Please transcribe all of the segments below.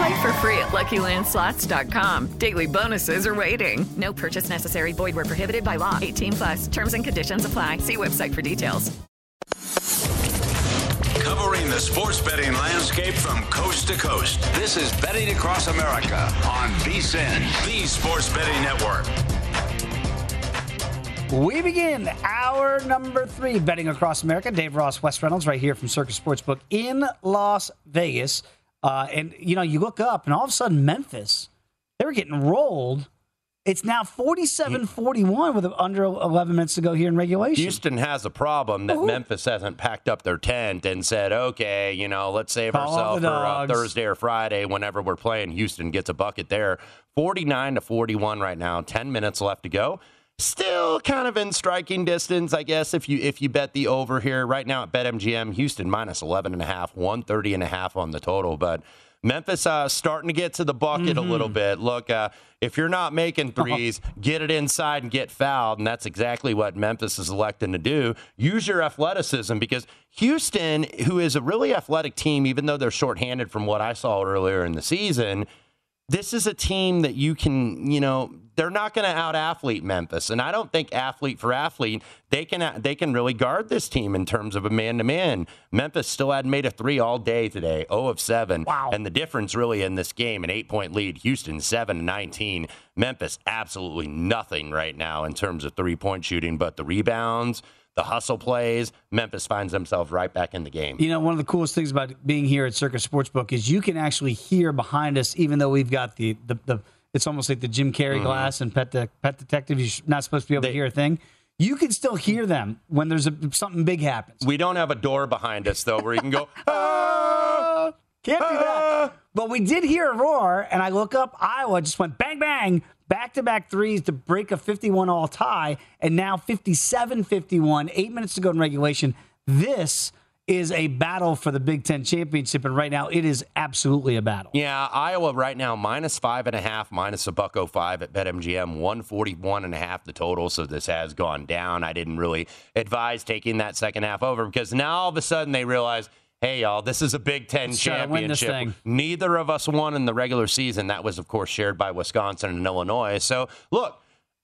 Play for free at LuckyLandSlots.com. Daily bonuses are waiting. No purchase necessary. Void where prohibited by law. 18 plus. Terms and conditions apply. See website for details. Covering the sports betting landscape from coast to coast, this is Betting Across America on VSiN, the Sports Betting Network. We begin hour number 3 of Betting Across America. Dave Ross, Wes Reynolds, right here from Circus Sportsbook in Las Vegas. And, you know, you look up, and all of a sudden, Memphis, they were getting rolled. It's now 47-41 with under 11 minutes to go here in regulation. Houston has a problem that Memphis hasn't packed up their tent and said, okay, you know, let's save ourselves for Thursday or Friday whenever we're playing. Houston gets a bucket there. 49-41 right now, 10 minutes left to go. Still kind of in striking distance, I guess, if you bet the over here. Right now at BetMGM, Houston minus 11.5, 130.5 on the total. But Memphis starting to get to the bucket a little bit. Look, if you're not making threes, get it inside and get fouled, and that's exactly what Memphis is electing to do. Use your athleticism, because Houston, who is a really athletic team, even though they're shorthanded from what I saw earlier in the season, this is a team that you can, you know, they're not going to out-athlete Memphis. And I don't think athlete for athlete, they can really guard this team in terms of a man-to-man. Memphis still hadn't made a three all day today, 0 of 7. Wow. And the difference really in this game, an 8-point lead, Houston 7-19. Memphis absolutely nothing right now in terms of three-point shooting, but the rebounds, the hustle plays, Memphis finds themselves right back in the game. You know, one of the coolest things about being here at Circus Sportsbook is you can actually hear behind us, even though we've got the it's almost like the Jim Carrey glass and pet detective. You're not supposed to be able to hear a thing. You can still hear them when there's something big happens. We don't have a door behind us, though, where you can go, ah! Can't do that. But we did hear a roar, and I look up, Iowa just went bang, bang, back-to-back threes to break a 51-all tie, and now 57-51, 8 minutes to go in regulation. This is a battle for the Big Ten Championship, and right now it is absolutely a battle. Yeah, Iowa right now minus 5.5, minus a $1.05 at BetMGM, 141.5 the total, so this has gone down. I didn't really advise taking that second half over, because now all of a sudden they realize, hey, y'all, this is a Big Ten championship. Neither of us won in the regular season. That was, of course, shared by Wisconsin and Illinois. So, look,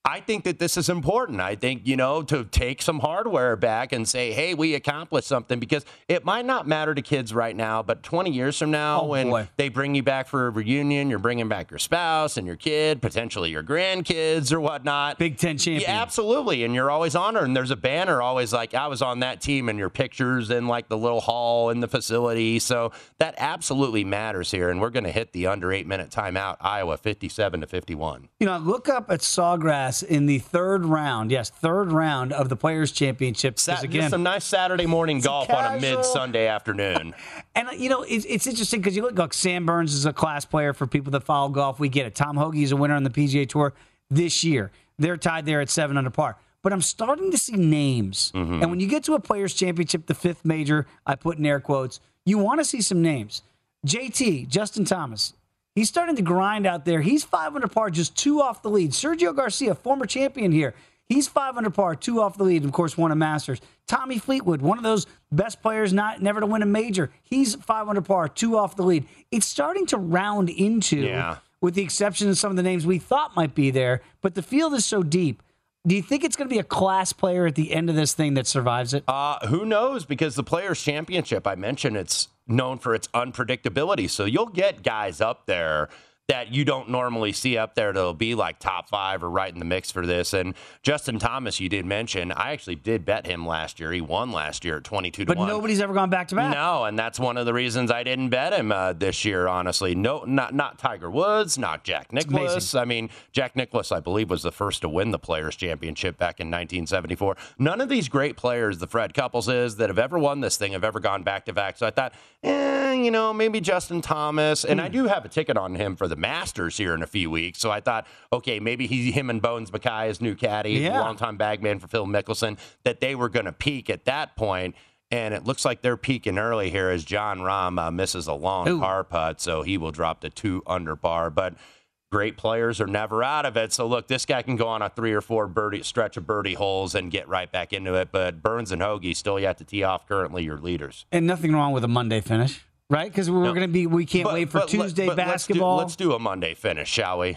I think that this is important. I think, you know, to take some hardware back and say, hey, we accomplished something, because it might not matter to kids right now, but 20 years from now when they bring you back for a reunion, you're bringing back your spouse and your kid, potentially your grandkids or whatnot. Big Ten champion. Yeah, absolutely. And you're always honored. And there's a banner always like, I was on that team, and your pictures in like the little hall in the facility. So that absolutely matters here. And we're going to hit the under 8-minute timeout, Iowa 57-51. You know, I look up at Sawgrass Yes, in the third round. Yes, third round of the Players' Championship. Just a nice Saturday morning golf on a mid-Sunday afternoon. And, you know, it's interesting because you look, Sam Burns is a class player for people that follow golf. We get it. Tom Hoagie is a winner on the PGA Tour this year. They're tied there at 7 under par. But I'm starting to see names. Mm-hmm. And when you get to a Players' Championship, the fifth major, I put in air quotes, you want to see some names. JT, Justin Thomas, he's starting to grind out there. He's 5 under par, just 2 off the lead. Sergio Garcia, former champion here. He's 5 under par, 2 off the lead, and, of course, won a Masters. Tommy Fleetwood, one of those best players never to win a major. He's 5 under par, 2 off the lead. It's starting to round into, with the exception of some of the names we thought might be there, but the field is so deep. Do you think it's going to be a class player at the end of this thing that survives it? Who knows? Because the Players' Championship, I mentioned, it's known for its unpredictability. So you'll get guys up there that you don't normally see up there that'll be like top 5 or right in the mix for this. And Justin Thomas, you did mention, I actually did bet him last year. He won last year at 22-1. But nobody's ever gone back to back. No, and that's one of the reasons I didn't bet him this year, honestly. No, not Tiger Woods, not Jack Nicklaus. I mean, Jack Nicklaus, I believe, was the first to win the Players' Championship back in 1974. None of these great players, the Fred Couples is, that have ever won this thing have ever gone back to back. So I thought, you know, maybe Justin Thomas. And I do have a ticket on him for the Masters here in a few weeks. So I thought, okay, maybe him and Bones Mackay, his new caddy, longtime bagman for Phil Mickelson, that they were going to peak at that point. And it looks like they're peaking early here as John Rahm misses a long par putt. So he will drop to 2 under par. But great players are never out of it. So, look, this guy can go on a 3 or 4 birdie stretch of birdie holes and get right back into it. But Burns and Hoagie still yet to tee off, currently your leaders. And nothing wrong with a Monday finish. Right, because we're going to be. We can't wait for Tuesday basketball. Let's do a Monday finish, shall we?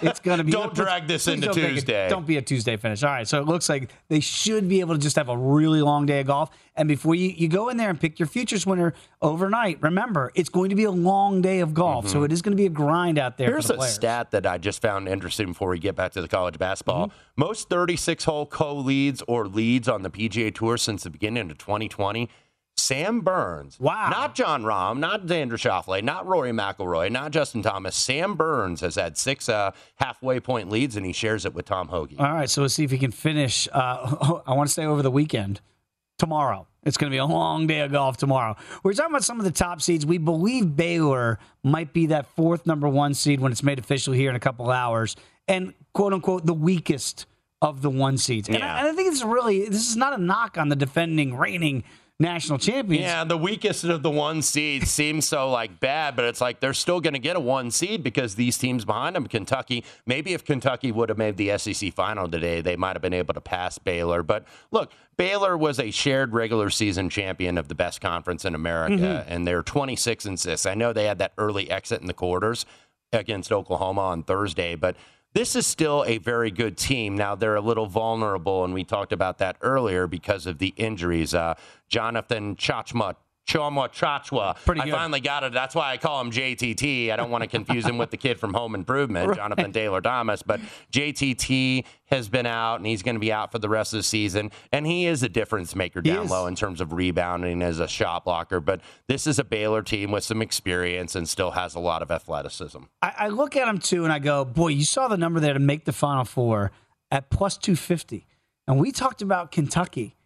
It's going to be. Don't drag this into Tuesday. Don't be a Tuesday finish. All right, so it looks like they should be able to just have a really long day of golf. And before you go in there and pick your futures winner overnight, remember, it's going to be a long day of golf. Mm-hmm. So it is going to be a grind out there. Here's a stat that I just found interesting before we get back to the college basketball. Mm-hmm. Most 36-hole co-leads or leads on the PGA Tour since the beginning of 2020. Sam Burns. Wow. Not John Rahm, not Xander Schauffele, not Rory McIlroy, not Justin Thomas. Sam Burns has had 6 halfway point leads, and he shares it with Tom Hoagie. All right, so let's see if he can finish. I want to say over the weekend. Tomorrow. It's going to be a long day of golf tomorrow. We're talking about some of the top seeds. We believe Baylor might be that 4th number 1 seed when it's made official here in a couple hours. And, quote-unquote, the weakest of the 1 seeds. And, I think it's really – this is not a knock on the defending, reigning – national champions. Yeah, the weakest of the 1 seed seems so like bad, but it's like they're still going to get a 1 seed because these teams behind them, Kentucky, maybe if Kentucky would have made the SEC final today, they might have been able to pass Baylor. But look, Baylor was a shared regular season champion of the best conference in America, and they're 26-6. I know they had that early exit in the quarters against Oklahoma on Thursday, but this is still a very good team. Now, they're a little vulnerable, and we talked about that earlier because of the injuries. Jonathan Chachwa. I finally got it. That's why I call him JTT. I don't want to confuse him with the kid from Home Improvement, right. Jonathan Taylor-Thomas. But JTT has been out, and he's going to be out for the rest of the season. And he is a difference maker down low in terms of rebounding as a shot blocker. But this is a Baylor team with some experience and still has a lot of athleticism. I look at him, too, and I go, boy, you saw the number there to make the Final Four at plus 250. And we talked about Kentucky.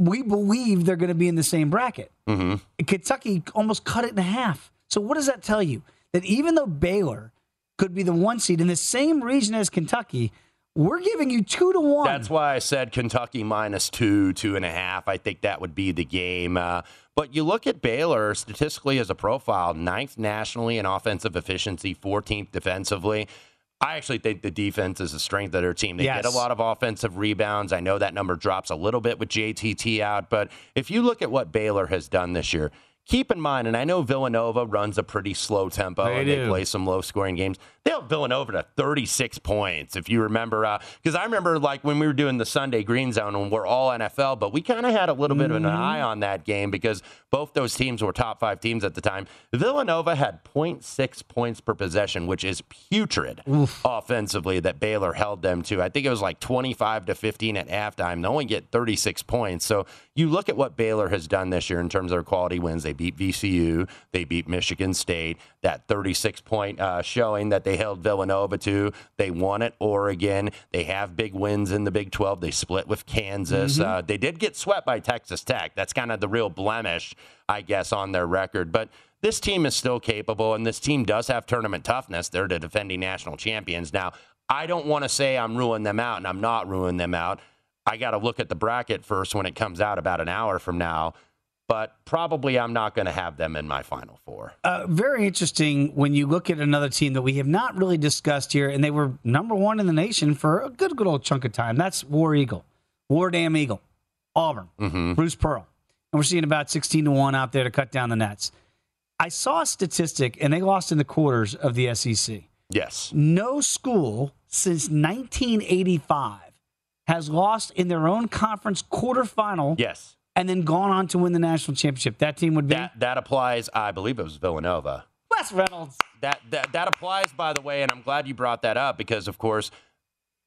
We believe they're going to be in the same bracket. Mm-hmm. Kentucky almost cut it in half. So what does that tell you? That even though Baylor could be the 1 seed in the same region as Kentucky, we're giving you 2 to 1. That's why I said Kentucky minus 2, 2.5. I think that would be the game. But you look at Baylor statistically as a profile, 9th nationally in offensive efficiency, 14th defensively. I actually think the defense is the strength of their team. They get a lot of offensive rebounds. I know that number drops a little bit with JTT out, but if you look at what Baylor has done this year, keep in mind, and I know Villanova runs a pretty slow tempo they play some low-scoring games. They held Villanova to 36 points, if you remember, because I remember like when we were doing the Sunday Green Zone and we're all NFL, but we kind of had a little bit of an eye on that game because both those teams were top 5 teams at the time. Villanova had 0.6 points per possession, which is putrid offensively that Baylor held them to. I think it was like 25-15 at halftime. They only get 36 points. So you look at what Baylor has done this year in terms of their quality wins. They beat VCU. They beat Michigan State. That 36-point showing that they held Villanova to. They won at Oregon. They have big wins in the Big 12. They split with Kansas. Mm-hmm. They did get swept by Texas Tech. That's kind of the real blemish, I guess, on their record. But this team is still capable, and this team does have tournament toughness. They're the defending national champions. Now, I don't want to say I'm ruling them out, and I'm not ruling them out. I got to look at the bracket first when it comes out about an hour from now. But probably I'm not going to have them in my Final Four. Very interesting when you look at another team that we have not really discussed here, and they were number one in the nation for a good old chunk of time. That's War Damn Eagle, Auburn, mm-hmm. Bruce Pearl. And we're seeing about 16-1 out there to cut down the nets. I saw a statistic, and they lost in the quarters of the SEC. Yes. No school since 1985 has lost in their own conference quarterfinal. Yes. And then gone on to win the national championship. That team would be? That applies, I believe it was Villanova. Wes Reynolds. That applies, by the way, and I'm glad you brought that up because, of course,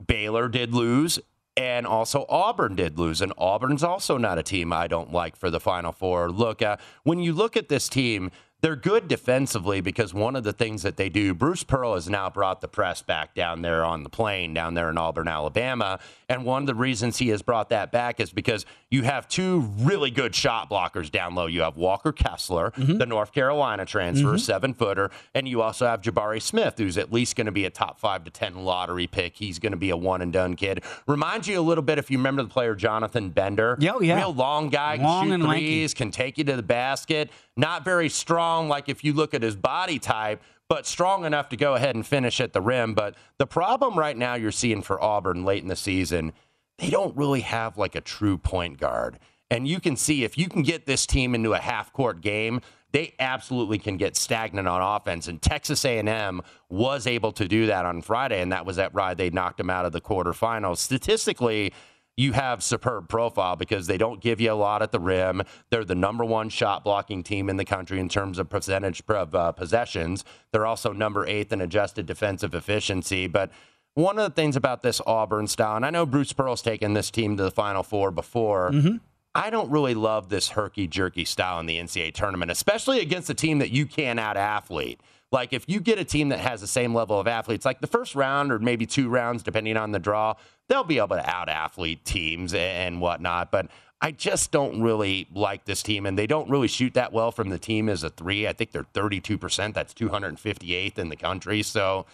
Baylor did lose. And also Auburn did lose, and Auburn's also not a team I don't like for the Final Four. Look, when you look at this team, they're good defensively because one of the things that they do, Bruce Pearl has now brought the press back down there on the plane down there in Auburn, Alabama, and one of the reasons he has brought that back is because you have two really good shot blockers down low. You have Walker Kessler, mm-hmm. the North Carolina transfer, mm-hmm. 7-footer, and you also have Jabari Smith, who's at least going to be a top 5 to 10 lottery pick. He's going to be a one-and-done kid. Reminds you a little bit, if you remember the player Jonathan Bender. Oh, yeah. Real long guy, long can shoot threes, lanky. Can take you to the basket. Not very strong, like if you look at his body type, but strong enough to go ahead and finish at the rim. But the problem right now you're seeing for Auburn late in the season, they don't really have like a true point guard. And you can see if you can get this team into a half-court game, they absolutely can get stagnant on offense. And Texas A&M was able to do that on Friday, and that was that ride they knocked them out of the quarterfinals. Statistically, you have superb profile because they don't give you a lot at the rim. They're the number one shot blocking team in the country in terms of percentage of possessions. They're also number 8th in adjusted defensive efficiency. But one of the things about this Auburn style, and I know Bruce Pearl's taken this team to the Final Four before, mm-hmm. I don't really love this herky-jerky style in the NCAA tournament, especially against a team that you can't out-athlete. Like, if you get a team that has the same level of athletes, like the first round or maybe two rounds, depending on the draw, they'll be able to out-athlete teams and whatnot. But I just don't really like this team, and they don't really shoot that well from the team as a three. I think they're 32%. That's 258th in the country. So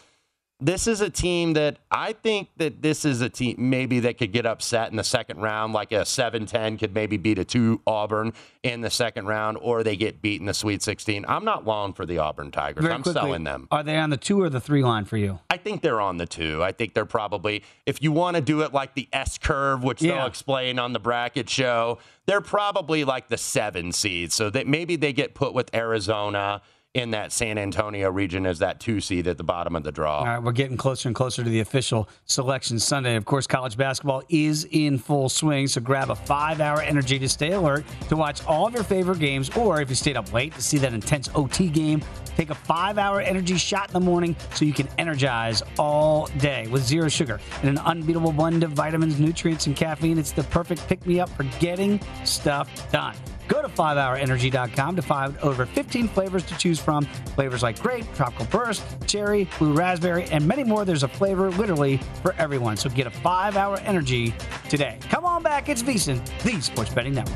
this is a team that I think that this is a team maybe that could get upset in the second round, like a 7-10 could maybe beat a 2 Auburn in the second round, or they get beat in the Sweet 16. I'm not long for the Auburn Tigers. Very I'm quickly, selling them. Are they on the 2 or the 3 line for you? I think they're on the 2. I think they're probably, if you want to do it like the S-curve, which they'll explain on the bracket show, they're probably like the 7 seed. So that maybe they get put with Arizona in that San Antonio region as that 2 seed at the bottom of the draw. All right, we're getting closer and closer to the official selection Sunday. Of course, college basketball is in full swing, so grab a 5-hour energy to stay alert to watch all of your favorite games, or if you stayed up late to see that intense OT game, take a 5-hour energy shot in the morning so you can energize all day with zero sugar and an unbeatable blend of vitamins, nutrients, and caffeine. It's the perfect pick-me-up for getting stuff done. Go to 5hourenergy.com to find over 15 flavors to choose from. Flavors like grape, tropical burst, cherry, blue raspberry, and many more. There's a flavor literally for everyone. So get a 5-hour energy today. Come on back. It's VSiN, the Sports Betting Network.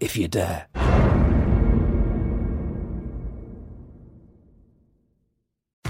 if you dare.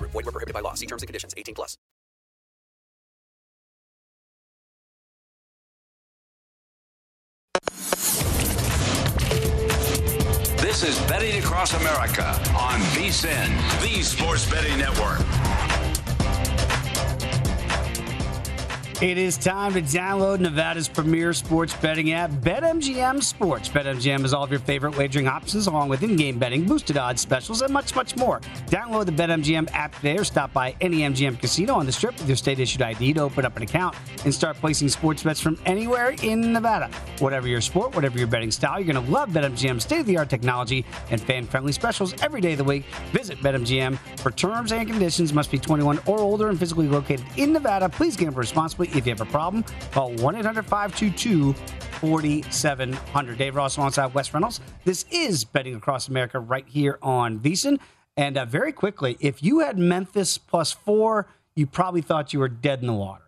Void where prohibited by law. See terms and conditions. 18 plus. This is Betting Across America on VSiN, the Sports Betting Network. It is time to download Nevada's premier sports betting app, BetMGM Sports. BetMGM has all of your favorite wagering options, along with in-game betting, boosted odds, specials, and much, much more. Download the BetMGM app today or stop by any MGM casino on the Strip with your state-issued ID to open up an account and start placing sports bets from anywhere in Nevada. Whatever your sport, whatever your betting style, you're going to love BetMGM's state-of-the-art technology and fan-friendly specials every day of the week. Visit BetMGM for terms and conditions. Must be 21 or older and physically located in Nevada. Please gamble responsibly. If you have a problem, call 1-800-522-4700. Dave Ross alongside Wes Reynolds. This is Betting Across America right here on VSiN. And very quickly, if you had Memphis +4, you probably thought you were dead in the water.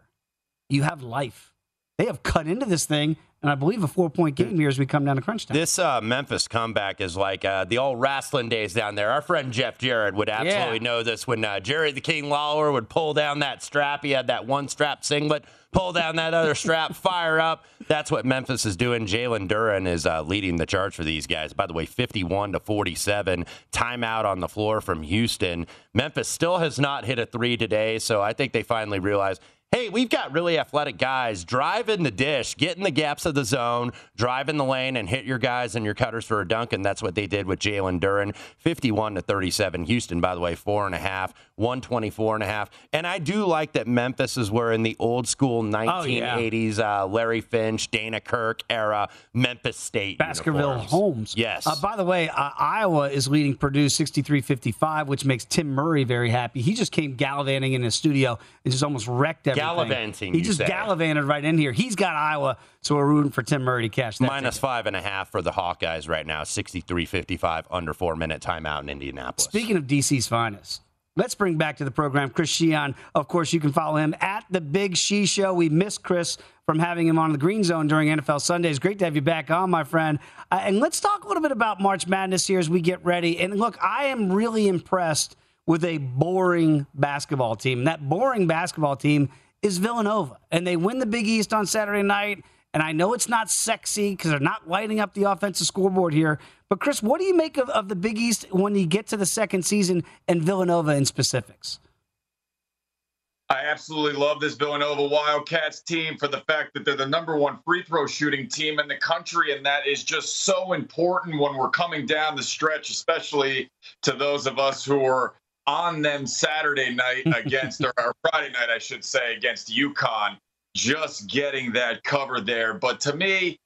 You have life. They have cut into this thing, and I believe a 4-point game here as we come down to crunch time. This Memphis comeback is like the old wrestling days down there. Our friend Jeff Jarrett would absolutely know this. When Jerry the King Lawler would pull down that strap, he had that one strap singlet. Pull down that other strap, fire up. That's what Memphis is doing. Jalen Duren is leading the charge for these guys. By the way, 51-47, timeout on the floor from Houston. Memphis still has not hit a three today, so I think they finally realized, hey, we've got really athletic guys driving the dish, getting the gaps of the zone, driving the lane, and hit your guys and your cutters for a dunk, and that's what they did with Jalen Duren. 51-37. Houston, by the way, 4.5, 124.5. And I do like that Memphis is wearing the old school 1980s Larry Finch, Dana Kirk era Memphis State Baskerville uniforms. Holmes. Yes. By the way, Iowa is leading Purdue 63-55, which makes Tim Murray very happy. He just came gallivanting in his studio and just almost wrecked everything. Gallivanting. He just gallivanted right in here. He's got Iowa, so we're rooting for Tim Murray to cash that. Minus 5.5 for the Hawkeyes right now. 63-55, under 4-minute timeout in Indianapolis. Speaking of DC's finest, let's bring back to the program Chris Sheehan. Of course, you can follow him at The Big She Show. We missed Chris from having him on the Green Zone during NFL Sundays. Great to have you back on, my friend. And let's talk a little bit about March Madness here as we get ready. And look, I am really impressed with a boring basketball team. That boring basketball team is Villanova. And they win the Big East on Saturday night. And I know it's not sexy because they're not lighting up the offensive scoreboard here. But, Chris, what do you make of the Big East when you get to the second season and Villanova in specifics? I absolutely love this Villanova Wildcats team for the fact that they're the #1 free throw shooting team in the country, and that is just so important when we're coming down the stretch, especially to those of us who are on them Saturday night against, or Friday night, I should say, against UConn. Just getting that cover there. But to me,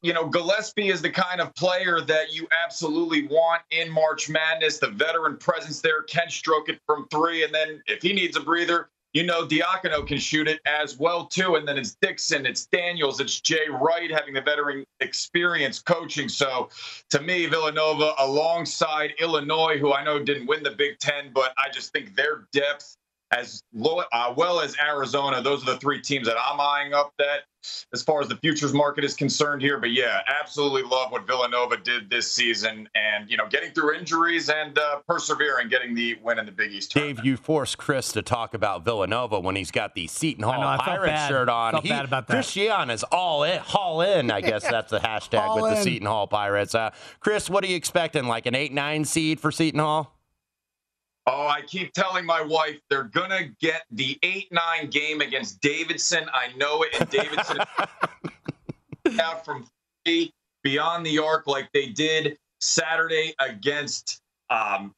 you know, Gillespie is the kind of player that you absolutely want in March Madness. The veteran presence there can stroke it from three. And then if he needs a breather, you know, Diacono can shoot it as well, too. And then it's Dixon, it's Daniels, it's Jay Wright having the veteran experience coaching. So to me, Villanova alongside Illinois, who I know didn't win the Big Ten, but I just think their depth as low, well as Arizona. Those are the three teams that I'm eyeing up that as far as the futures market is concerned here. But, yeah, absolutely love what Villanova did this season and, you know, getting through injuries and persevering, getting the win in the Big East tournament. Dave, you forced Chris to talk about Villanova when he's got the Seton Hall Pirate shirt on. Bad about that. Chris Sheehan is all in, I guess that's the hashtag all with in. The Seton Hall Pirates. Chris, what are you expecting, like an 8-9 seed for Seton Hall? Oh, I keep telling my wife they're going to get the 8-9 game against Davidson. I know it. And Davidson out from three beyond the arc like they did Saturday against I'm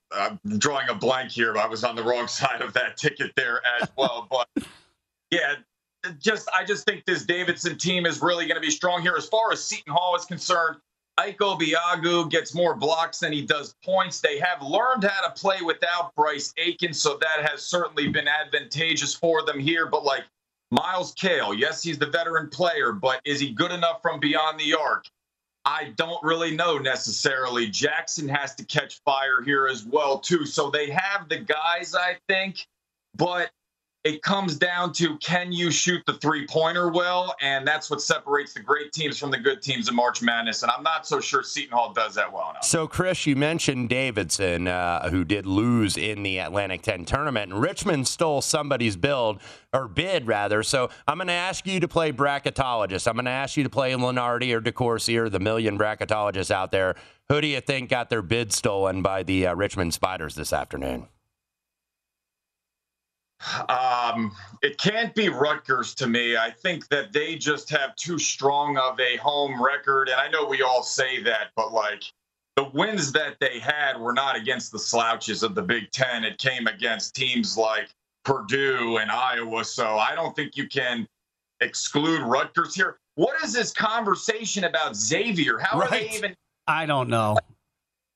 drawing a blank here. But I was on the wrong side of that ticket there as well. But, yeah, I just think this Davidson team is really going to be strong here. As far as Seton Hall is concerned, Ike Obiagu gets more blocks than he does points. They have learned how to play without Bryce Aiken, so that has certainly been advantageous for them here. But, like, Miles Kale, yes, he's the veteran player, but is he good enough from beyond the arc? I don't really know necessarily. Jackson has to catch fire here as well, too. So they have the guys, I think, but it comes down to, can you shoot the three-pointer well? And that's what separates the great teams from the good teams in March Madness. And I'm not so sure Seton Hall does that well enough. So, Chris, you mentioned Davidson, who did lose in the Atlantic 10 tournament. And Richmond stole somebody's bid. So I'm going to ask you to play bracketologist. I'm going to ask you to play Lenardi or DeCourcy or the million bracketologists out there. Who do you think got their bid stolen by the Richmond Spiders this afternoon? It can't be Rutgers to me. I think that they just have too strong of a home record. And I know we all say that, but like the wins that they had were not against the slouches of the Big Ten. It came against teams like Purdue and Iowa. So I don't think you can exclude Rutgers here. What is this conversation about Xavier? How are they even? I don't know.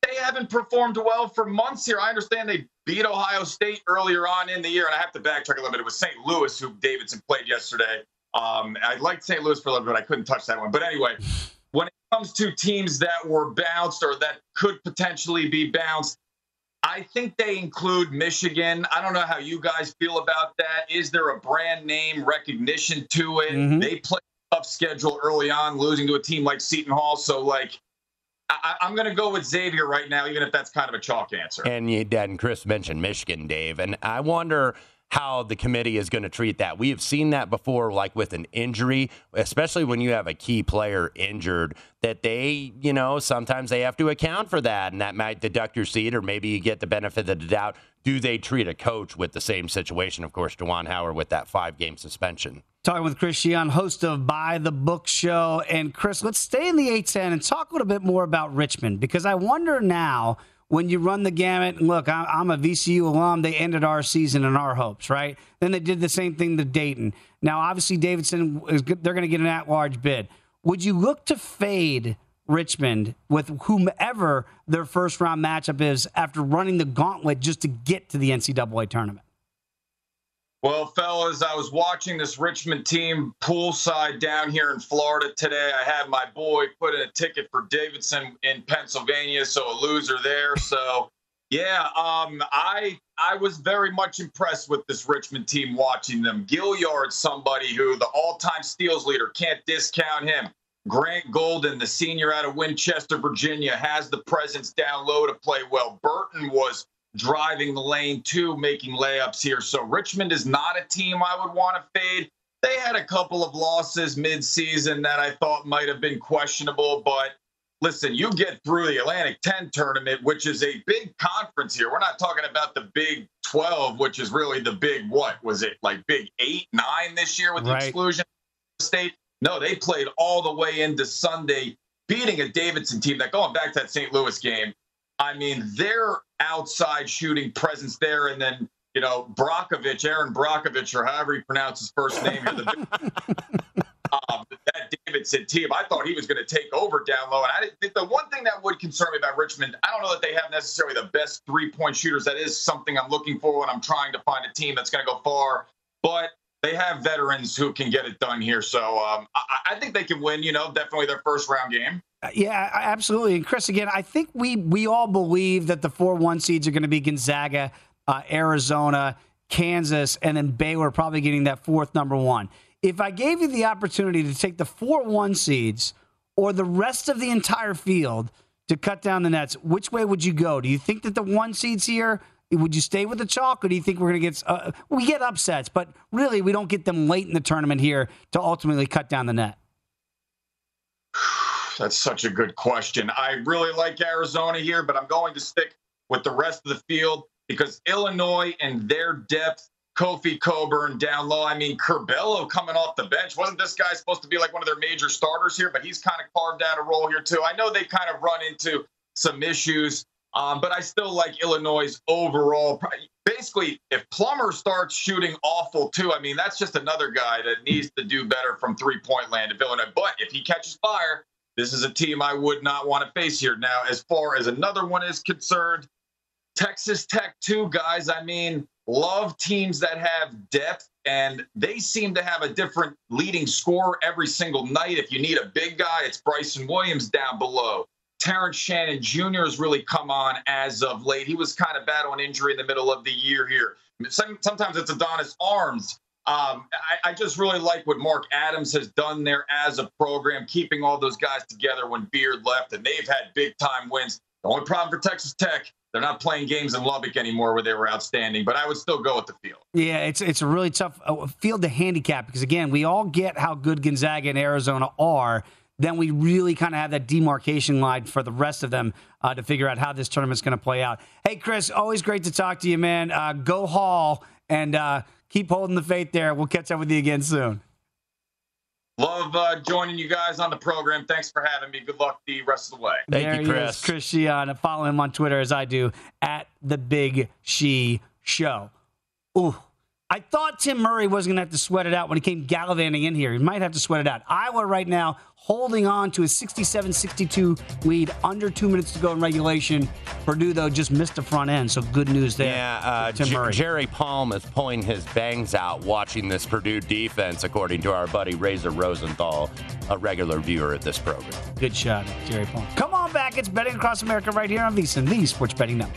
They haven't performed well for months here. I understand they beat Ohio State earlier on in the year, and I have to backtrack a little bit. It was St. Louis who Davidson played yesterday. I liked St. Louis for a little bit. I couldn't touch that one. But anyway, when it comes to teams that were bounced or that could potentially be bounced, I think they include Michigan. I don't know how you guys feel about that. Is there a brand name recognition to it? Mm-hmm. They played up schedule early on, losing to a team like Seton Hall. So, like, I'm going to go with Xavier right now, even if that's kind of a chalk answer. And you, Dad and Chris mentioned Michigan, Dave, and I wonder how the committee is going to treat that. We have seen that before, like with an injury, especially when you have a key player injured, that they, you know, sometimes they have to account for that, and that might deduct your seed, or maybe you get the benefit of the doubt. Do they treat a coach with the same situation? Of course, Juwan Howard with that 5-game suspension. Talking with Chris Sheehan, host of By the Book Show. And, Chris, let's stay in the 8-10 and talk a little bit more about Richmond, because I wonder now when you run the gamut, and look, I'm a VCU alum. They ended our season in our hopes, right? Then they did the same thing to Dayton. Now, obviously, Davidson, they're going to get an at-large bid. Would you look to fade Richmond with whomever their first-round matchup is after running the gauntlet just to get to the NCAA tournament? Well, fellas, I was watching this Richmond team poolside down here in Florida today. I had my boy put in a ticket for Davidson in Pennsylvania, so a loser there. So, yeah, I was very much impressed with this Richmond team watching them. Gilliard, somebody who the all-time steals leader, can't discount him. Grant Golden, the senior out of Winchester, Virginia, has the presence down low to play well. Burton was driving the lane, too, making layups here. So Richmond is not a team I would want to fade. They had a couple of losses midseason that I thought might have been questionable. But, listen, you get through the Atlantic 10 tournament, which is a big conference here. We're not talking about the Big 12, which is really the big what? Was it like Big 8, 9 this year with the exclusion of State? No, they played all the way into Sunday, beating a Davidson team that, going back to that St. Louis game, I mean, their outside shooting presence there, and then, you know, Aaron Brockovich, or however you pronounce his first name, that Davidson team, I thought he was going to take over down low. And I didn't think the one thing that would concern me about Richmond, I don't know that they have necessarily the best three-point shooters. That is something I'm looking for when I'm trying to find a team that's going to go far. But they have veterans who can get it done here. So I think they can win, you know, definitely their first-round game. Yeah, absolutely. And, Chris, again, I think we all believe that the 4-1 seeds are going to be Gonzaga, Arizona, Kansas, and then Baylor probably getting that fourth number one. If I gave you the opportunity to take the 4-1 seeds or the rest of the entire field to cut down the nets, which way would you go? Do you think that the one seeds here, would you stay with the chalk, or do you think we're going to get we get upsets, but really we don't get them late in the tournament here to ultimately cut down the net? That's such a good question. I really like Arizona here, but I'm going to stick with the rest of the field because Illinois and their depth, Kofi Coburn down low. I mean, Curbelo coming off the bench. Wasn't this guy supposed to be like one of their major starters here? But he's kind of carved out a role here too. I know they kind of run into some issues, but I still like Illinois overall. Basically, if Plummer starts shooting awful too, I mean, that's just another guy that needs to do better from three-point land at Illinois. But if he catches fire, this is a team I would not want to face here. Now, as far as another one is concerned, Texas Tech too, guys. I mean, love teams that have depth, and they seem to have a different leading scorer every single night. If you need a big guy, it's Bryson Williams down below. Terrence Shannon Jr. has really come on as of late. He was kind of battling injury in the middle of the year here. Sometimes it's Adonis Arms. I just really like what Mark Adams has done there as a program, keeping all those guys together when Beard left, and they've had big-time wins. The only problem for Texas Tech, they're not playing games in Lubbock anymore where they were outstanding, but I would still go with the field. Yeah, it's a really tough field to handicap because, again, we all get how good Gonzaga and Arizona are. Then we really kind of have that demarcation line for the rest of them to figure out how this tournament's going to play out. Hey, Chris, always great to talk to you, man. Go Hall and – keep holding the faith there. We'll catch up with you again soon. Love joining you guys on the program. Thanks for having me. Good luck the rest of the way. Thank you, Chris. Chris Sheehan. Follow him on Twitter as I do at The Big She Show. Ooh, I thought Tim Murray wasn't going to have to sweat it out when he came gallivanting in here. He might have to sweat it out. Iowa right now holding on to a 67-62 lead, under 2 minutes to go in regulation. Purdue, though, just missed the front end, so good news there. Yeah, Tim Murray. Jerry Palm is pulling his bangs out watching this Purdue defense, according to our buddy Razor Rosenthal, a regular viewer at this program. Good shot, Jerry Palm. Come on back. It's Betting Across America right here on VSiN, the Sports Betting Network.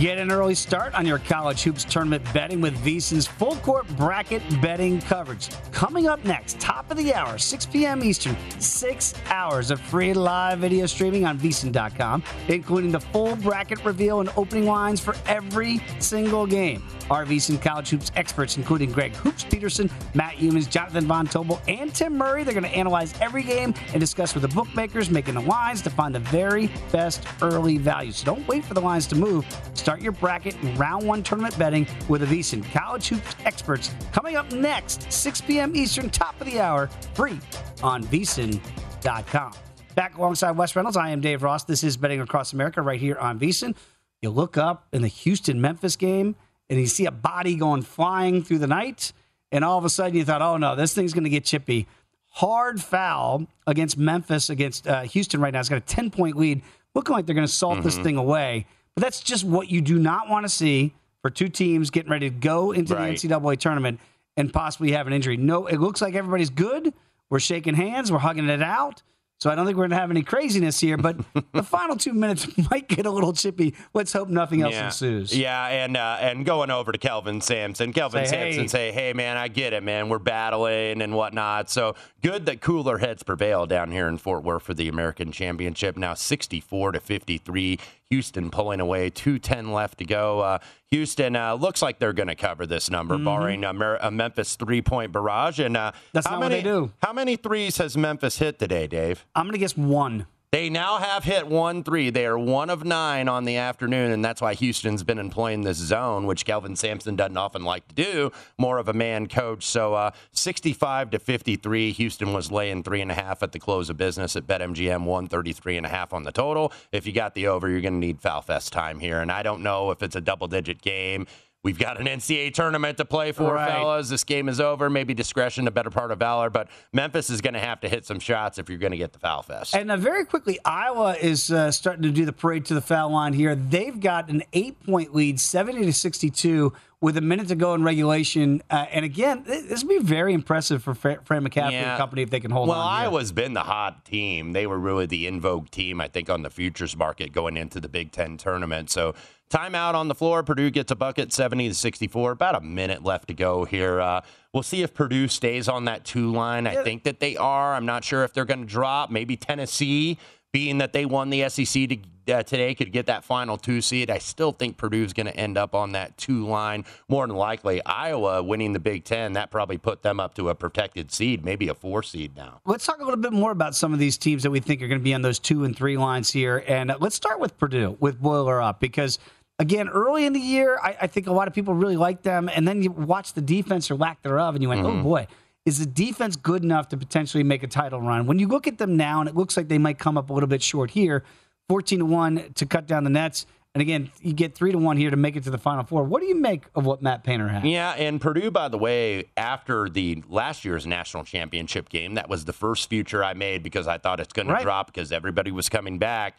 Get an early start on your college hoops tournament betting with VSiN's full court bracket betting coverage. Coming up next, top of the hour, 6 p.m. Eastern, 6 hours of free live video streaming on VSiN.com, including the full bracket reveal and opening lines for every single game. Our VSiN college hoops experts, including Greg Hoops Peterson, Matt Humans, Jonathan Von Tobel, and Tim Murray, they're going to analyze every game and discuss with the bookmakers, making the lines to find the very best early value. So don't wait for the lines to move. Start your bracket and round one tournament betting with the VSiN college hoops experts. Coming up next, 6 p.m. Eastern, top of the hour, free on VSiN.com. Back alongside Wes Reynolds, I am Dave Ross. This is Betting Across America right here on VSiN. You look up in the Houston-Memphis game, and you see a body going flying through the night, and all of a sudden you thought, oh, no, this thing's going to get chippy. Hard foul against Memphis, against Houston right now. It's got a 10-point lead. Looking like they're going to salt this thing away. But that's just what you do not want to see for two teams getting ready to go into the NCAA tournament and possibly have an injury. No, it looks like everybody's good. We're shaking hands. We're hugging it out. So I don't think we're going to have any craziness here, but the final 2 minutes might get a little chippy. Let's hope nothing else ensues. Yeah, and going over to Kelvin Sampson. Say, hey, man, I get it, man. We're battling and whatnot. So good that cooler heads prevail down here in Fort Worth for the American Championship. Now 64-53. Houston pulling away, 2:10 left to go. Houston looks like they're going to cover this number, barring a Memphis three-point barrage. And that's not what they do. How many threes has Memphis hit today, Dave? I'm going to guess one. They now have hit 1 3. They are 1 of 9 on the afternoon, and that's why Houston's been employing this zone, which Kelvin Sampson doesn't often like to do, more of a man coach. So 65-53, Houston was laying 3.5 at the close of business at BetMGM, 133.5 on the total. If you got the over, you're going to need foul fest time here, and I don't know if it's a double-digit game. We've got an NCAA tournament to play for, fellas. This game is over. Maybe discretion, the better part of valor. But Memphis is going to have to hit some shots if you're going to get the foul fest. And very quickly, Iowa is starting to do the parade to the foul line here. They've got an 8-point lead, 70-62, with a minute to go in regulation. And again, this would be very impressive for Fran McCaffrey and company if they can hold on. Well, Iowa's been the hot team. They were really the in vogue team, I think, on the futures market going into the Big Ten tournament. So, timeout on the floor. Purdue gets a bucket, 70-64. About a minute left to go here. We'll see if Purdue stays on that two line. I think that they are. I'm not sure if they're going to drop. Maybe Tennessee, being that they won the SEC today, could get that final two seed. I still think Purdue's going to end up on that two line. More than likely, Iowa winning the Big Ten, that probably put them up to a protected seed, maybe a 4 seed now. Let's talk a little bit more about some of these teams that we think are going to be on those 2 and 3 lines here. And let's start with Purdue, with Boiler Up, because again, early in the year, I think a lot of people really liked them. And then you watch the defense or lack thereof, and you went, oh, boy, is the defense good enough to potentially make a title run? When you look at them now, and it looks like they might come up a little bit short here, 14-1 to cut down the nets. And again, you get 3-1 here to make it to the Final Four. What do you make of what Matt Painter had? Yeah, and Purdue, by the way, after the last year's national championship game, that was the first future I made because I thought it's going to drop because everybody was coming back.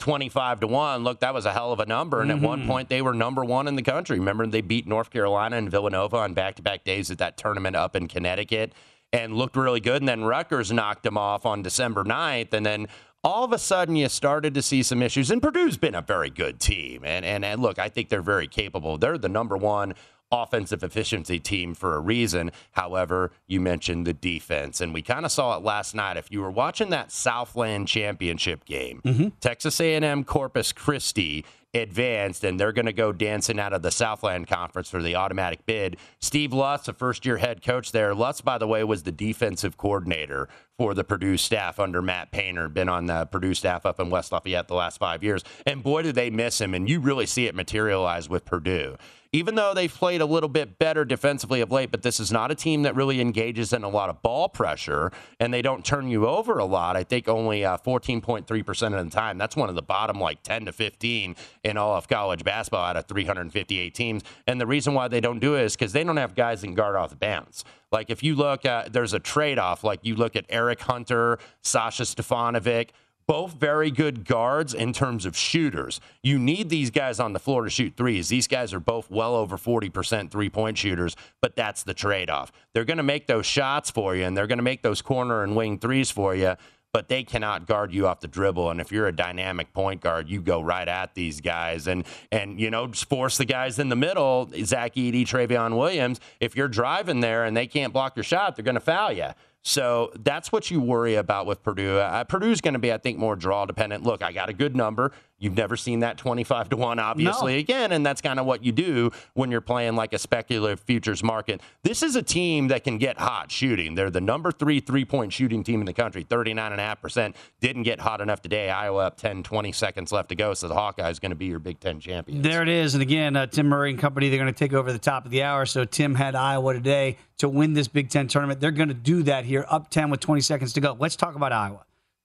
25-1. Look, that was a hell of a number. And at one point, they were #1 in the country. Remember, they beat North Carolina and Villanova on back-to-back days at that tournament up in Connecticut and looked really good. And then Rutgers knocked them off on December 9th. And then all of a sudden, you started to see some issues. And Purdue's been a very good team. And look, I think they're very capable. They're the #1 offensive efficiency team for a reason. However, you mentioned the defense, and we kind of saw it last night. If you were watching that Southland Championship game, Texas A&M Corpus Christi advanced, and they're going to go dancing out of the Southland Conference for the automatic bid. Steve Lutz, a first-year head coach there. Lutz, by the way, was the defensive coordinator for the Purdue staff under Matt Painter, been on the Purdue staff up in West Lafayette the last 5 years. And boy, did they miss him, and you really see it materialize with Purdue. Even though they've played a little bit better defensively of late, but this is not a team that really engages in a lot of ball pressure, and they don't turn you over a lot. I think only 14.3% of the time. That's one of the bottom, like 10 to 15 in all of college basketball out of 358 teams. And the reason why they don't do it is because they don't have guys that can guard off the bounce. Like if you look at, there's a trade-off. Like you look at Eric Hunter, Sasha Stefanovic, both very good guards in terms of shooters. You need these guys on the floor to shoot threes. These guys are both well over 40% three-point shooters, but that's the trade-off. They're going to make those shots for you, and they're going to make those corner and wing threes for you, but they cannot guard you off the dribble. And if you're a dynamic point guard, you go right at these guys and you know, just force the guys in the middle, Zach Edey, Travion Williams. If you're driving there and they can't block your shot, they're going to foul you. So that's what you worry about with Purdue. Purdue's going to be, I think, more draw dependent. Look, I got a good number. You've never seen that 25-1, obviously, again, and that's kind of what you do when you're playing like a speculative futures market. This is a team that can get hot shooting. They're the #3 three-point shooting team in the country, 39.5%. Didn't get hot enough today. Iowa up 10, 20 seconds left to go, so the Hawkeyes going to be your Big Ten champions. There it is, and again, Tim Murray and company, they're going to take over the top of the hour, so Tim had Iowa today to win this Big Ten tournament. They're going to do that here. You're up 10 with 20 seconds to go. Let's talk about Iowa.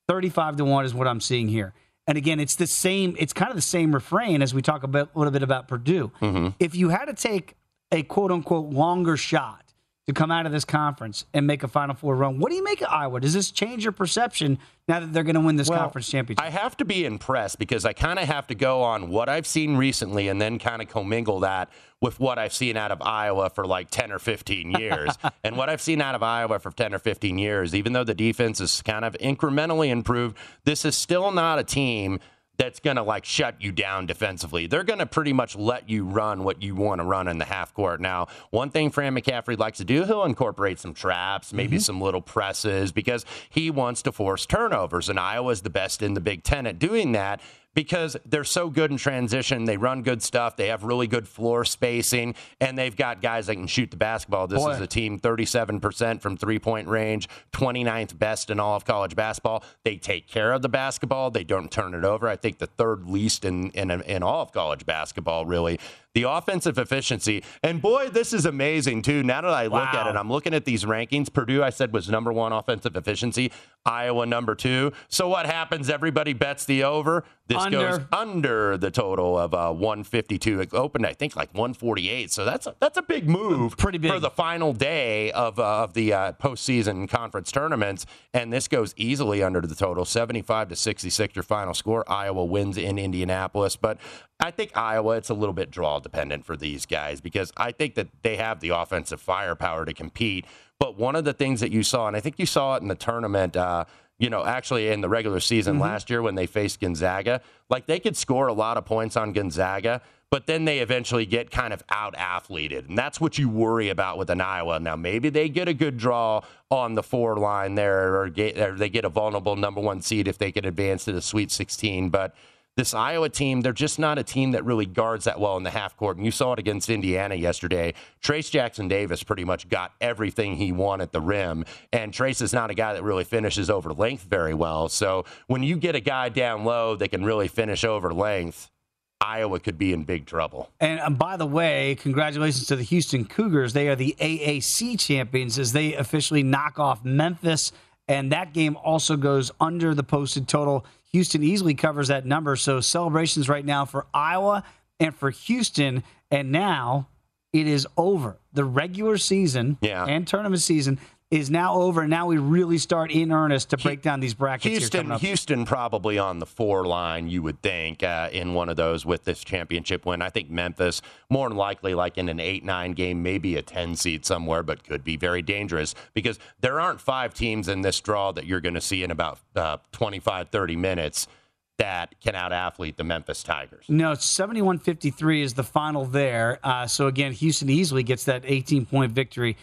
35-1 is what I'm seeing here. And again, it's the same. It's kind of the same refrain as we talk about, a little bit about Purdue. If you had to take a quote-unquote longer shot to come out of this conference and make a Final Four run, what do you make of Iowa? Does this change your perception now that they're going to win this conference championship? I have to be impressed because I kind of have to go on what I've seen recently and then kind of commingle that with what I've seen out of Iowa for like 10 or 15 years. And what I've seen out of Iowa for 10 or 15 years, even though the defense is kind of incrementally improved, this is still not a team that's going to like shut you down defensively. They're going to pretty much let you run what you want to run in the half court. Now, one thing Fran McCaffrey likes to do, he'll incorporate some traps, maybe some little presses, because he wants to force turnovers. And Iowa's the best in the Big Ten at doing that because they're so good in transition. They run good stuff. They have really good floor spacing, and they've got guys that can shoot the basketball. This is a team 37% from three-point range, 29th best in all of college basketball. They take care of the basketball. They don't turn it over. I think the 3rd least in all of college basketball, really. the offensive efficiency. And, boy, this is amazing, too. Now that I look at it, I'm looking at these rankings. Purdue, I said, was number one offensive efficiency. Iowa, number two. So what happens? Everybody bets the over. This goes under the total of 152. It opened, I think, like 148. So that's a big move for the final day of the postseason conference tournaments. And this goes easily under the total, 75-66, your final score. Iowa wins in Indianapolis. But I think Iowa, it's a little bit draw-dependent for these guys because I think that they have the offensive firepower to compete. But one of the things that you saw, and I think you saw it in the tournament actually in the regular season last year when they faced Gonzaga, like they could score a lot of points on Gonzaga, but then they eventually get kind of out-athleted. And that's what you worry about with an Iowa. Now, maybe they get a good draw on the four line there or they get a vulnerable number one seed if they can advance to the Sweet 16. But this Iowa team, they're just not a team that really guards that well in the half court. And you saw it against Indiana yesterday. Trace Jackson Davis pretty much got everything he won at the rim. And Trace is not a guy that really finishes over length very well. So when you get a guy down low that can really finish over length, Iowa could be in big trouble. And by the way, congratulations to the Houston Cougars. They are the AAC champions as they officially knock off Memphis. And that game also goes under the posted total. Houston easily covers that number. So celebrations right now for Iowa and for Houston. And now it is over. The regular season and tournament season is now over. And now we really start in earnest to break down these brackets. Houston probably on the four line, you would think, in one of those with this championship win. I think Memphis, more than likely, like in an 8-9 game, maybe a 10 seed somewhere, but could be very dangerous because there aren't five teams in this draw that you're going to see in about 25-30 minutes that can out-athlete the Memphis Tigers. No, 71-53 is the final there. So, again, Houston easily gets that 18-point victory.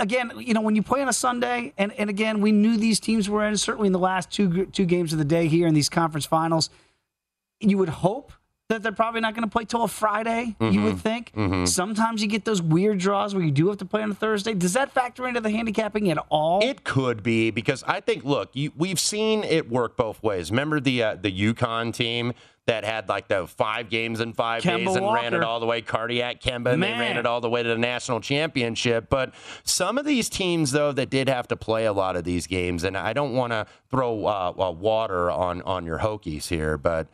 Again, when you play on a Sunday, and again, we knew these teams were in, certainly in the last two games of the day here in these conference finals, you would hope that they're probably not going to play till a Friday, you would think. Sometimes you get those weird draws where you do have to play on a Thursday. Does that factor into the handicapping at all? It could be, because I think, look, we've seen it work both ways. Remember the UConn team that had like the 5 games in 5 days and ran it all the way, cardiac Kemba, and they ran it all the way to the national championship. But some of these teams, though, that did have to play a lot of these games, and I don't want to throw water on your Hokies here, but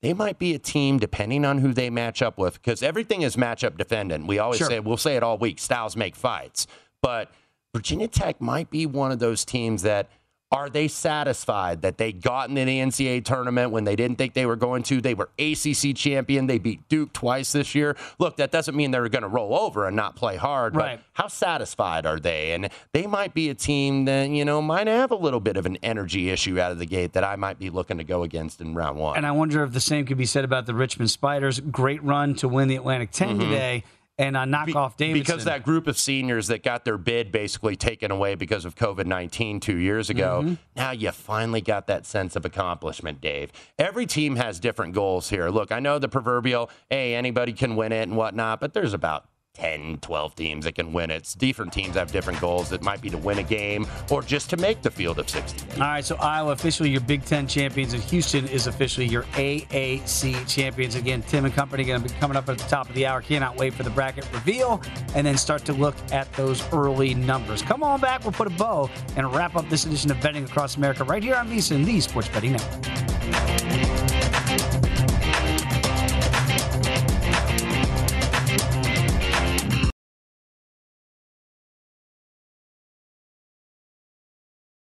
they might be a team, depending on who they match up with, because everything is matchup dependent. We always say, we'll say it all week, styles make fights. But Virginia Tech might be one of those teams that, are they satisfied that they got into the NCAA tournament when they didn't think they were going to? They were ACC champion. They beat Duke twice this year. Look, that doesn't mean they're going to roll over and not play hard, but how satisfied are they? And they might be a team that, might have a little bit of an energy issue out of the gate that I might be looking to go against in round one. And I wonder if the same could be said about the Richmond Spiders. Great run to win the Atlantic 10 today. And knock off Davidson. Because that group of seniors that got their bid basically taken away because of COVID-19 2 years ago, now you finally got that sense of accomplishment, Dave. Every team has different goals here. Look, I know the proverbial, hey, anybody can win it and whatnot, but there's about 10, 12 teams that can win it. Different teams have different goals. It might be to win a game or just to make the field of 60. All right, so Iowa officially your Big Ten champions, and Houston is officially your AAC champions. Again, Tim and company going to be coming up at the top of the hour. Cannot wait for the bracket reveal and then start to look at those early numbers. Come on back. We'll put a bow and wrap up this edition of Betting Across America right here on VSiN, the Sports Betting Network.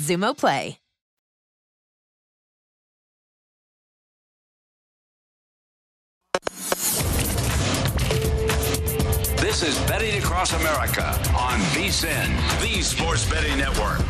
Zumo Play. This is Betting Across America on VSiN, the Sports Betting Network.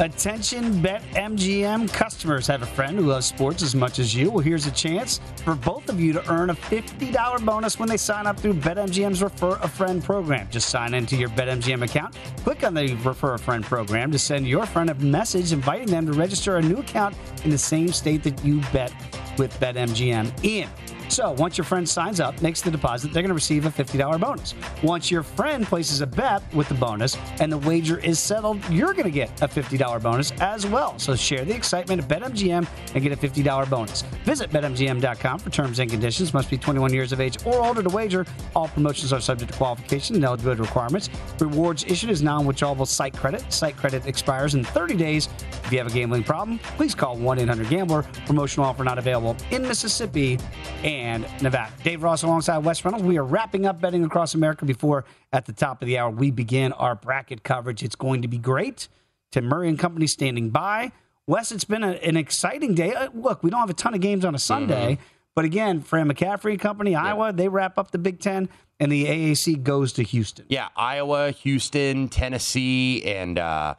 Attention BetMGM customers. Have a friend who loves sports as much as you? Well, here's a chance for both of you to earn a $50 bonus when they sign up through BetMGM's Refer a Friend program. Just sign into your BetMGM account, click on the Refer a Friend program to send your friend a message inviting them to register a new account in the same state that you bet with BetMGM in. So once your friend signs up, makes the deposit, they're going to receive a $50 bonus. Once your friend places a bet with the bonus and the wager is settled, you're going to get a $50 bonus as well. So share the excitement at BetMGM and get a $50 bonus. Visit BetMGM.com for terms and conditions. Must be 21 years of age or older to wager. All promotions are subject to qualification and eligibility requirements. Rewards issued is non-withdrawable site credit. Site credit expires in 30 days. If you have a gambling problem, please call 1-800-GAMBLER. Promotional offer not available in Mississippi and Nevada. Dave Ross alongside Wes Reynolds. We are wrapping up Betting Across America before, at the top of the hour, we begin our bracket coverage. It's going to be great. Tim Murray and company standing by. Wes, it's been an exciting day. Look, we don't have a ton of games on a Sunday, but again, Fran McCaffrey and company, Iowa, they wrap up the Big Ten, and the AAC goes to Houston. Yeah, Iowa, Houston, Tennessee, and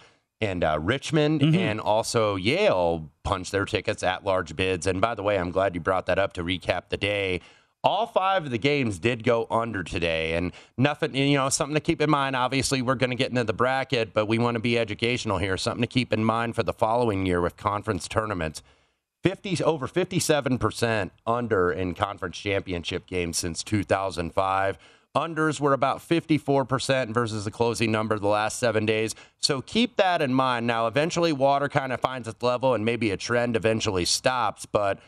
Richmond, and also Yale punched their tickets at large bids. And by the way, I'm glad you brought that up to recap the day. All five of the games did go under today, and nothing, you know, something to keep in mind. Obviously, we're going to get into the bracket, but we want to be educational here. Something to keep in mind for the following year with conference tournaments. Over 57% under in conference championship games since 2005. Unders were about 54% versus the closing number the last 7 days. So keep that in mind. Now, eventually water kind of finds its level and maybe a trend eventually stops. But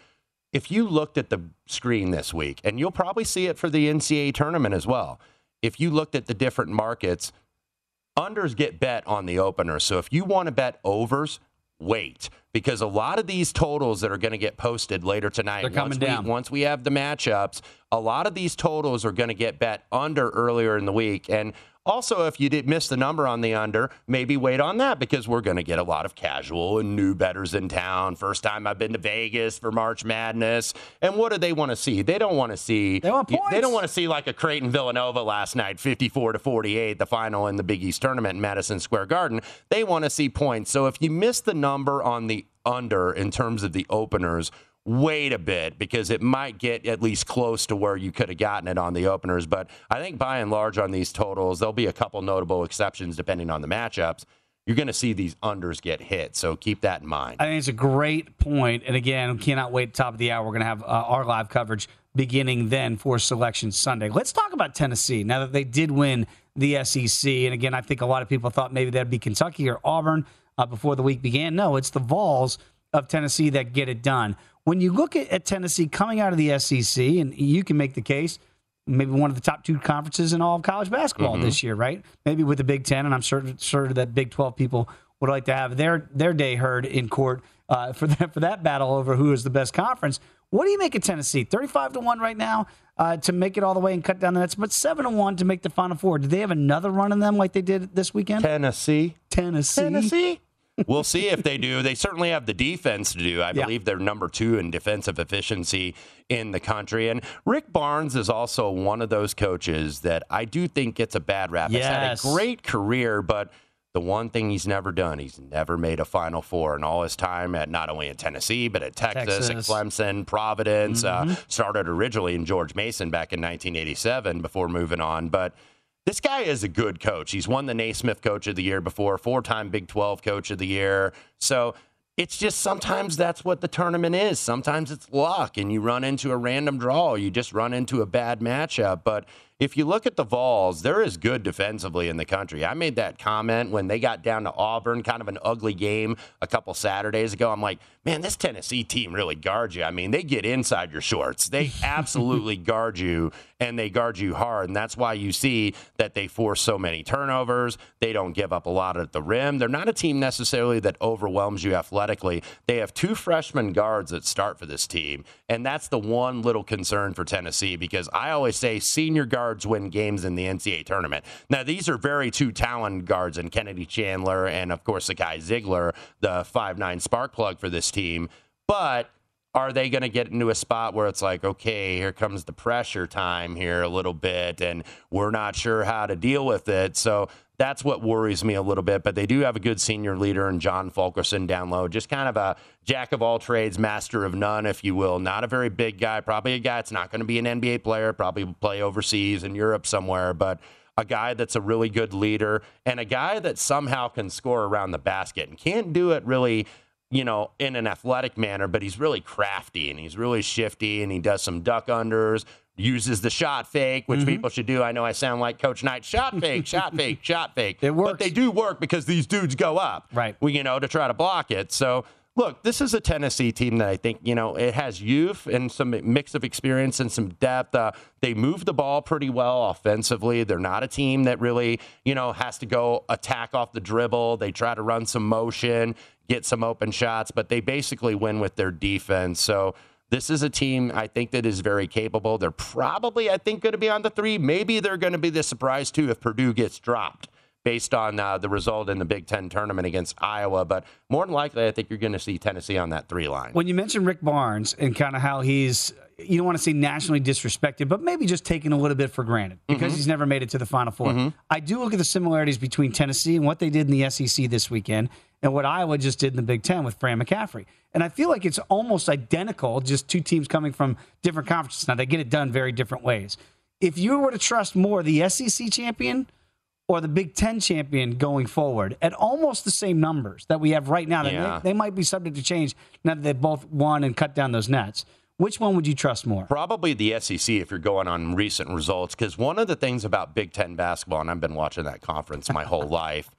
if you looked at the screen this week, and you'll probably see it for the NCAA tournament as well, if you looked at the different markets, unders get bet on the opener. So if you want to bet overs, wait, because a lot of these totals that are going to get posted later tonight, once we have the matchups, a lot of these totals are going to get bet under earlier in the week. And also, if you did miss the number on the under, maybe wait on that, because we're going to get a lot of casual and new bettors in town. First time I've been to Vegas for March Madness. And what do they want to see? They don't want to see. They don't want to see like a Creighton Villanova last night, 54-48, the final in the Big East tournament in Madison Square Garden. They want to see points. So if you miss the number on the under in terms of the openers, wait a bit, because it might get at least close to where you could have gotten it on the openers. But I think by and large on these totals, there'll be a couple notable exceptions depending on the matchups. You're going to see these unders get hit, so keep that in mind. I think it's a great point. And again, cannot wait. Top of the hour, we're going to have our live coverage beginning then for Selection Sunday. Let's talk about Tennessee now that they did win the SEC. And again, I think a lot of people thought maybe that'd be Kentucky or Auburn before the week began. No, it's the Vols of Tennessee that get it done. When you look at Tennessee coming out of the SEC, and you can make the case, maybe one of the top two conferences in all of college basketball this year, right? Maybe with the Big Ten, and I'm sure that Big 12 people would like to have their day heard in court for that battle over who is the best conference. What do you make of Tennessee? 35-1 right now to make it all the way and cut down the nets, but 7-1 to make the Final Four. Do they have another run in them like they did this weekend? Tennessee. We'll see if they do. They certainly have the defense to do. I believe they're number 2 in defensive efficiency in the country. And Rick Barnes is also one of those coaches that I do think gets a bad rap. Yes. He's had a great career, but the one thing he's never done, he's never made a Final Four in all his time at not only in Tennessee, but at Texas, at Clemson, Providence. Started originally in George Mason back in 1987 before moving on. But this guy is a good coach. He's won the Naismith Coach of the Year before, 4-time Big 12 Coach of the Year. So it's just sometimes that's what the tournament is. Sometimes it's luck, and you run into a random draw. You just run into a bad matchup. But if you look at the Vols, they're as good defensively in the country. I made that comment when they got down to Auburn, kind of an ugly game a couple Saturdays ago. I'm like, man, this Tennessee team really guards you. I mean, they get inside your shorts. They absolutely guard you, and they guard you hard. And that's why you see that they force so many turnovers. They don't give up a lot at the rim. They're not a team necessarily that overwhelms you athletically. They have 2 freshman guards that start for this team, and that's the one little concern for Tennessee, because I always say senior guards win games in the NCAA tournament. Now, these are very 2 talented guards in Kennedy Chandler and, of course, Sakai Ziegler, the 5'9" spark plug for this team. But are they going to get into a spot where it's like, okay, here comes the pressure time here a little bit, and we're not sure how to deal with it? So that's what worries me a little bit. But they do have a good senior leader in John Fulkerson down low, just kind of a jack of all trades, master of none, if you will. Not a very big guy, probably a guy that's not going to be an NBA player, probably play overseas in Europe somewhere, but a guy that's a really good leader and a guy that somehow can score around the basket and can't do it really, you know, in an athletic manner, but he's really crafty and he's really shifty and he does some duck unders, uses the shot fake, which people should do. I know I sound like Coach Knight. Shot fake, shot fake, shot fake. It works. But they do work because these dudes go up, right? You know, to try to block it. So, look, this is a Tennessee team that I think, you know, it has youth and some mix of experience and some depth. They move the ball pretty well offensively. They're not a team that really, you know, has to go attack off the dribble. They try to run some motion, get some open shots, but they basically win with their defense. So, this is a team, I think, that is very capable. They're probably, I think, going to be on the 3. Maybe they're going to be the surprise, too, if Purdue gets dropped based on the result in the Big Ten tournament against Iowa. But more than likely, I think you're going to see Tennessee on that 3 line. When you mentioned Rick Barnes and kind of how he's, you don't want to say nationally disrespected, but maybe just taken a little bit for granted because he's never made it to the Final Four. I do look at the similarities between Tennessee and what they did in the SEC this weekend and what Iowa just did in the Big Ten with Fran McCaffrey. And I feel like it's almost identical, just 2 teams coming from different conferences. Now, they get it done very different ways. If you were to trust more the SEC champion or the Big Ten champion going forward at almost the same numbers that we have right now, they might be subject to change now that they both won and cut down those nets. Which one would you trust more? Probably the SEC if you're going on recent results, because one of the things about Big Ten basketball, and I've been watching that conference my whole life,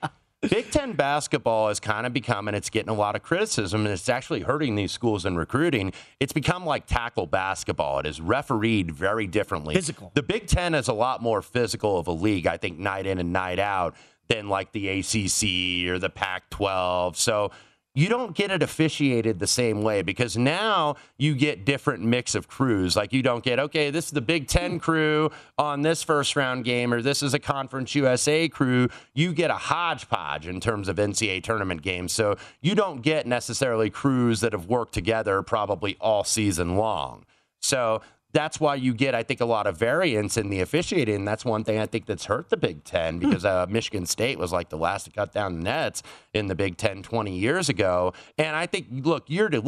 Big Ten basketball is kind of becoming, it's getting a lot of criticism, and it's actually hurting these schools in recruiting. It's become like tackle basketball. It is refereed very differently. Physical. The Big Ten is a lot more physical of a league, I think, night in and night out than like the ACC or the Pac-12. So you don't get it officiated the same way because now you get different mix of crews. Like you don't get, okay, this is the Big Ten crew on this first round game, or this is a Conference USA crew. You get a hodgepodge in terms of NCAA tournament games. So you don't get necessarily crews that have worked together probably all season long. So that's why you get, I think, a lot of variance in the officiating. That's one thing I think that's hurt the Big Ten because Michigan State was like the last to cut down the nets in the Big Ten 20 years ago. And I think, look, year to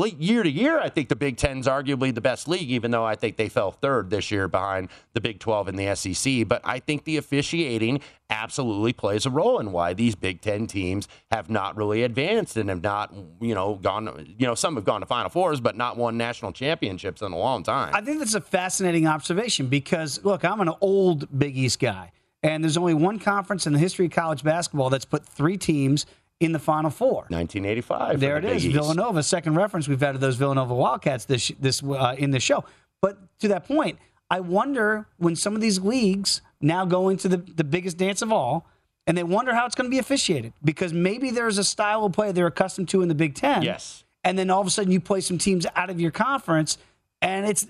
year, I think the Big Ten's arguably the best league, even though I think they fell 3rd this year behind the Big 12 and the SEC. But I think the officiating absolutely plays a role in why these Big Ten teams have not really advanced and have not, you know, gone, you know, some have gone to Final Fours, but not won national championships in a long time. I think that's a fascinating observation because, look, I'm an old Big East guy, and there's only one conference in the history of college basketball that's put 3 temes in the Final Four. 1985. There it is, Villanova. Second reference we've had of those Villanova Wildcats this in this show. But to that point, I wonder when some of these leagues now go into the biggest dance of all, and they wonder how it's going to be officiated because maybe there's a style of play they're accustomed to in the Big Ten. Yes. And then all of a sudden you play some teams out of your conference, and it's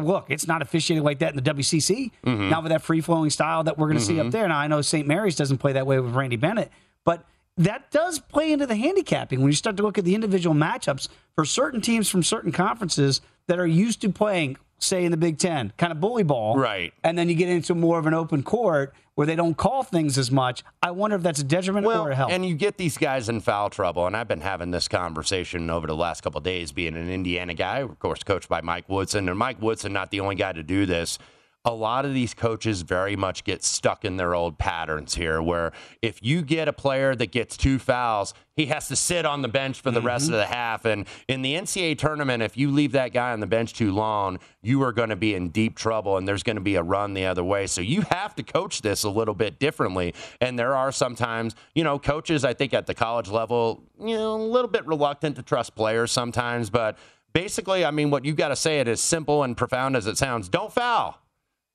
look, it's not officiated like that in the WCC, not with that free-flowing style that we're going to see up there. Now, I know St. Mary's doesn't play that way with Randy Bennett, but that does play into the handicapping when you start to look at the individual matchups for certain teams from certain conferences that are used to playing, say, in the Big Ten, kind of bully ball. Right. And then you get into more of an open court where they don't call things as much. I wonder if that's a detriment or a help. And you get these guys in foul trouble, and I've been having this conversation over the last couple of days, being an Indiana guy, of course, coached by Mike Woodson. And Mike Woodson, not the only guy to do this. A lot of these coaches very much get stuck in their old patterns here, where if you get a player that gets 2 fouls, he has to sit on the bench for the rest of the half. And in the NCAA tournament, if you leave that guy on the bench too long, you are going to be in deep trouble, and there's going to be a run the other way. So you have to coach this a little bit differently. And there are sometimes, you know, coaches, I think at the college level, you know, a little bit reluctant to trust players sometimes. But basically, I mean, what you've got to say, it as simple and profound as it sounds, don't foul.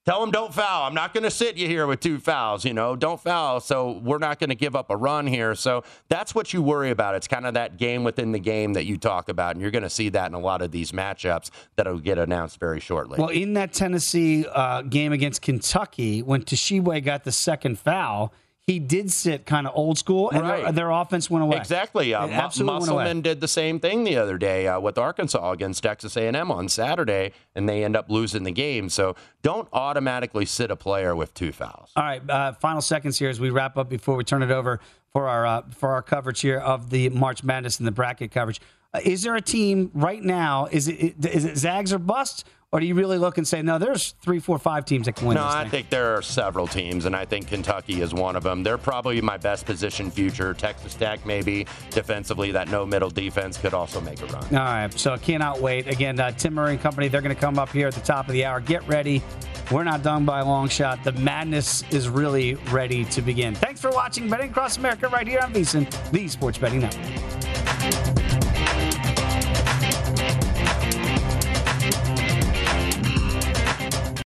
Tell them don't foul. I'm not going to sit you here with 2 fouls, you know. Don't foul, so we're not going to give up a run here. So that's what you worry about. It's kind of that game within the game that you talk about, and you're going to see that in a lot of these matchups that will get announced very shortly. Well, in that Tennessee game against Kentucky, when Toshiwe got the second foul, he did sit kind of old school, and their offense went away. Exactly. Musselman did the same thing the other day with Arkansas against Texas A&M on Saturday, and they end up losing the game. So don't automatically sit a player with 2 fouls. All right, final seconds here as we wrap up before we turn it over for our coverage here of the March Madness and the bracket coverage. Is there a team right now, is it Zags or Bust? Or do you really look and say, no, there's 3, 4, 5 teams that can win this thing? No, I think there are several teams, and I think Kentucky is one of them. They're probably my best position future. Texas Tech maybe defensively. That no-middle defense could also make a run. All right, so I cannot wait. Again, Tim Murray and company, they're going to come up here at the top of the hour. Get ready. We're not done by a long shot. The madness is really ready to begin. Thanks for watching Betting Across America right here on VSiN, the Sports Betting Network.